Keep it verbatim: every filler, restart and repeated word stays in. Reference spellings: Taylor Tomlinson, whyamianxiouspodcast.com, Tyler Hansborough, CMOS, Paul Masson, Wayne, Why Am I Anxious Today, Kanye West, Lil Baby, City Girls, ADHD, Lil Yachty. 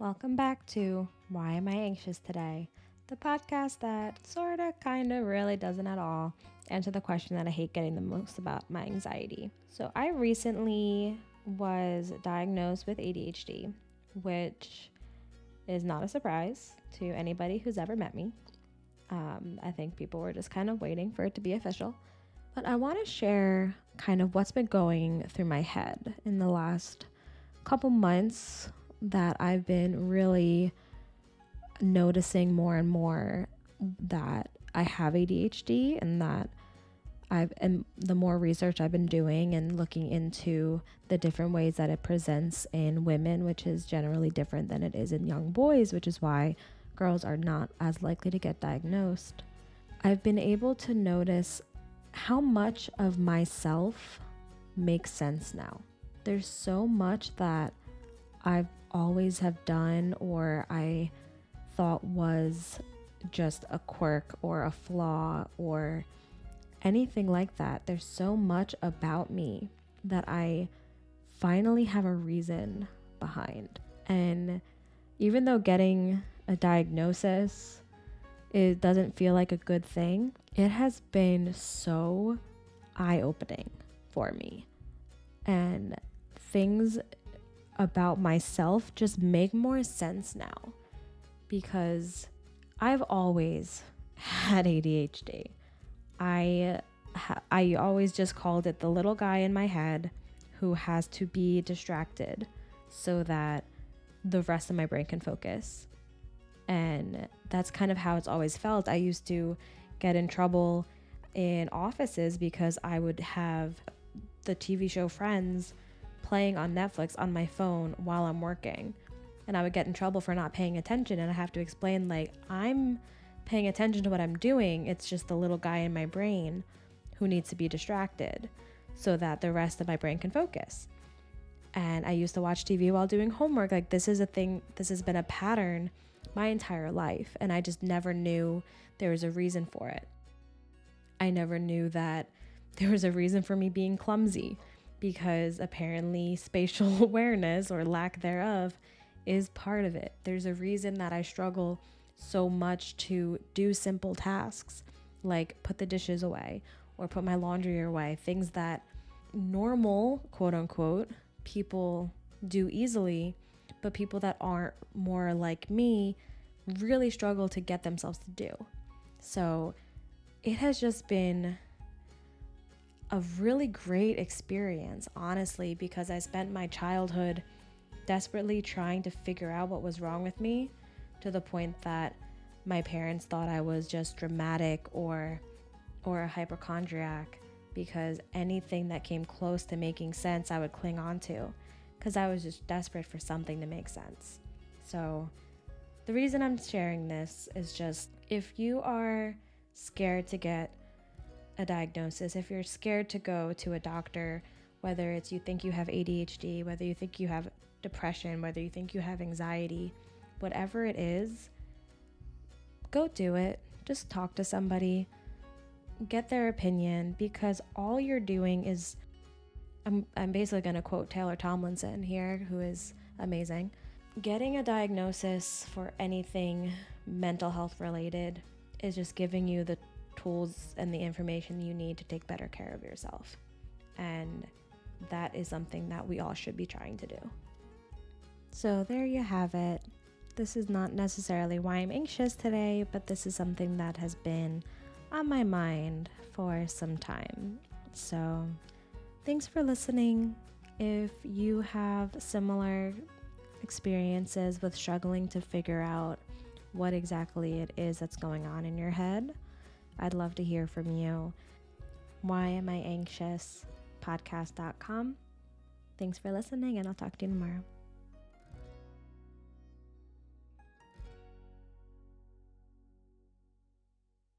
Welcome back to Why Am I Anxious Today, the podcast that sorta, kinda, really doesn't at all answer the question that I hate getting the most about my anxiety. So I recently was diagnosed with A D H D, which is not a surprise to anybody who's ever met me. Um, I think people were just kind of waiting for it to be official. But I want to share kind of what's been going through my head in the last couple months that I've been really noticing more and more that I have A D H D, and that I've, and the more research I've been doing and looking into the different ways that it presents in women, which is generally different than it is in young boys, which is why girls are not as likely to get diagnosed. I've been able to notice how much of myself makes sense now. There's so much that I've always have done, or I thought was just a quirk or a flaw or anything like that. There's so much about me that I finally have a reason behind. And even though getting a diagnosis, it doesn't feel like a good thing, it has been so eye-opening for me. And things about myself just make more sense now, because I've always had A D H D. I ha- I always just called it the little guy in my head who has to be distracted so that the rest of my brain can focus. And that's kind of how it's always felt. I used to get in trouble in offices because I would have the T V show Friends playing on Netflix on my phone while I'm working, and I would get in trouble for not paying attention, and I have to explain, like, I'm paying attention to what I'm doing, it's just the little guy in my brain who needs to be distracted so that the rest of my brain can focus. And I used to watch T V while doing homework. Like, this is a thing, this has been a pattern my entire life, and I just never knew there was a reason for it. I never knew that there was a reason for me being clumsy, because apparently spatial awareness, or lack thereof, is part of it. There's a reason that I struggle so much to do simple tasks like put the dishes away or put my laundry away, things that normal, quote unquote, people do easily, but people that aren't more like me really struggle to get themselves to do. So it has just been a really great experience, honestly, because I spent my childhood desperately trying to figure out what was wrong with me, to the point that my parents thought I was just dramatic or or a hypochondriac, because anything that came close to making sense I would cling on to, because I was just desperate for something to make sense. So the reason I'm sharing this is just, if you are scared to get a diagnosis, if you're scared to go to a doctor, whether it's you think you have A D H D, whether you think you have depression, whether you think you have anxiety, whatever it is, go do it. Just talk to somebody, get their opinion, because all you're doing is, I'm, I'm basically going to quote Taylor Tomlinson here, who is amazing. Getting a diagnosis for anything mental health related is just giving you the tools and the information you need to take better care of yourself. And that is something that we all should be trying to do. So there you have it. This is not necessarily why I'm anxious today, but this is something that has been on my mind for some time. So thanks for listening. If you have similar experiences with struggling to figure out what exactly it is that's going on in your head, I'd love to hear from you. why am I anxious podcast dot com. Thanks for listening, and I'll talk to you tomorrow.